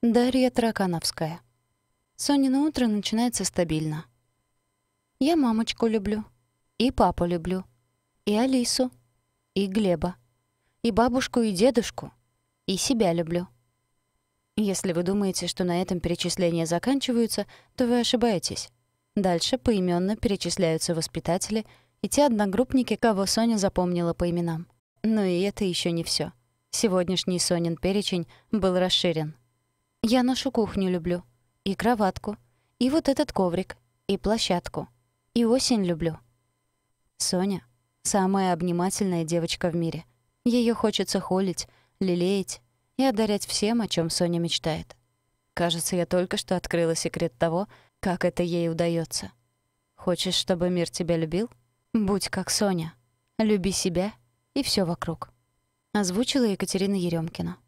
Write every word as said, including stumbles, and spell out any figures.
Дарья Таракановская. Сонино утро начинается стабильно. Я мамочку люблю, и папу люблю, и Алису, и Глеба, и бабушку, и дедушку, и себя люблю. Если вы думаете, что на этом перечисления заканчиваются, то вы ошибаетесь. Дальше поименно перечисляются воспитатели и те одногруппники, кого Соня запомнила по именам. Но и это еще не все. Сегодняшний Сонин перечень был расширен. Я нашу кухню люблю, и кроватку, и вот этот коврик, и площадку, и осень люблю. Соня — самая обнимательная девочка в мире. Ее хочется холить, лелеять и одарять всем, о чем Соня мечтает. Кажется, я только что открыла секрет того, как это ей удается. Хочешь, чтобы мир тебя любил? Будь как Соня. Люби себя и все вокруг. Озвучила Екатерина Еремкина.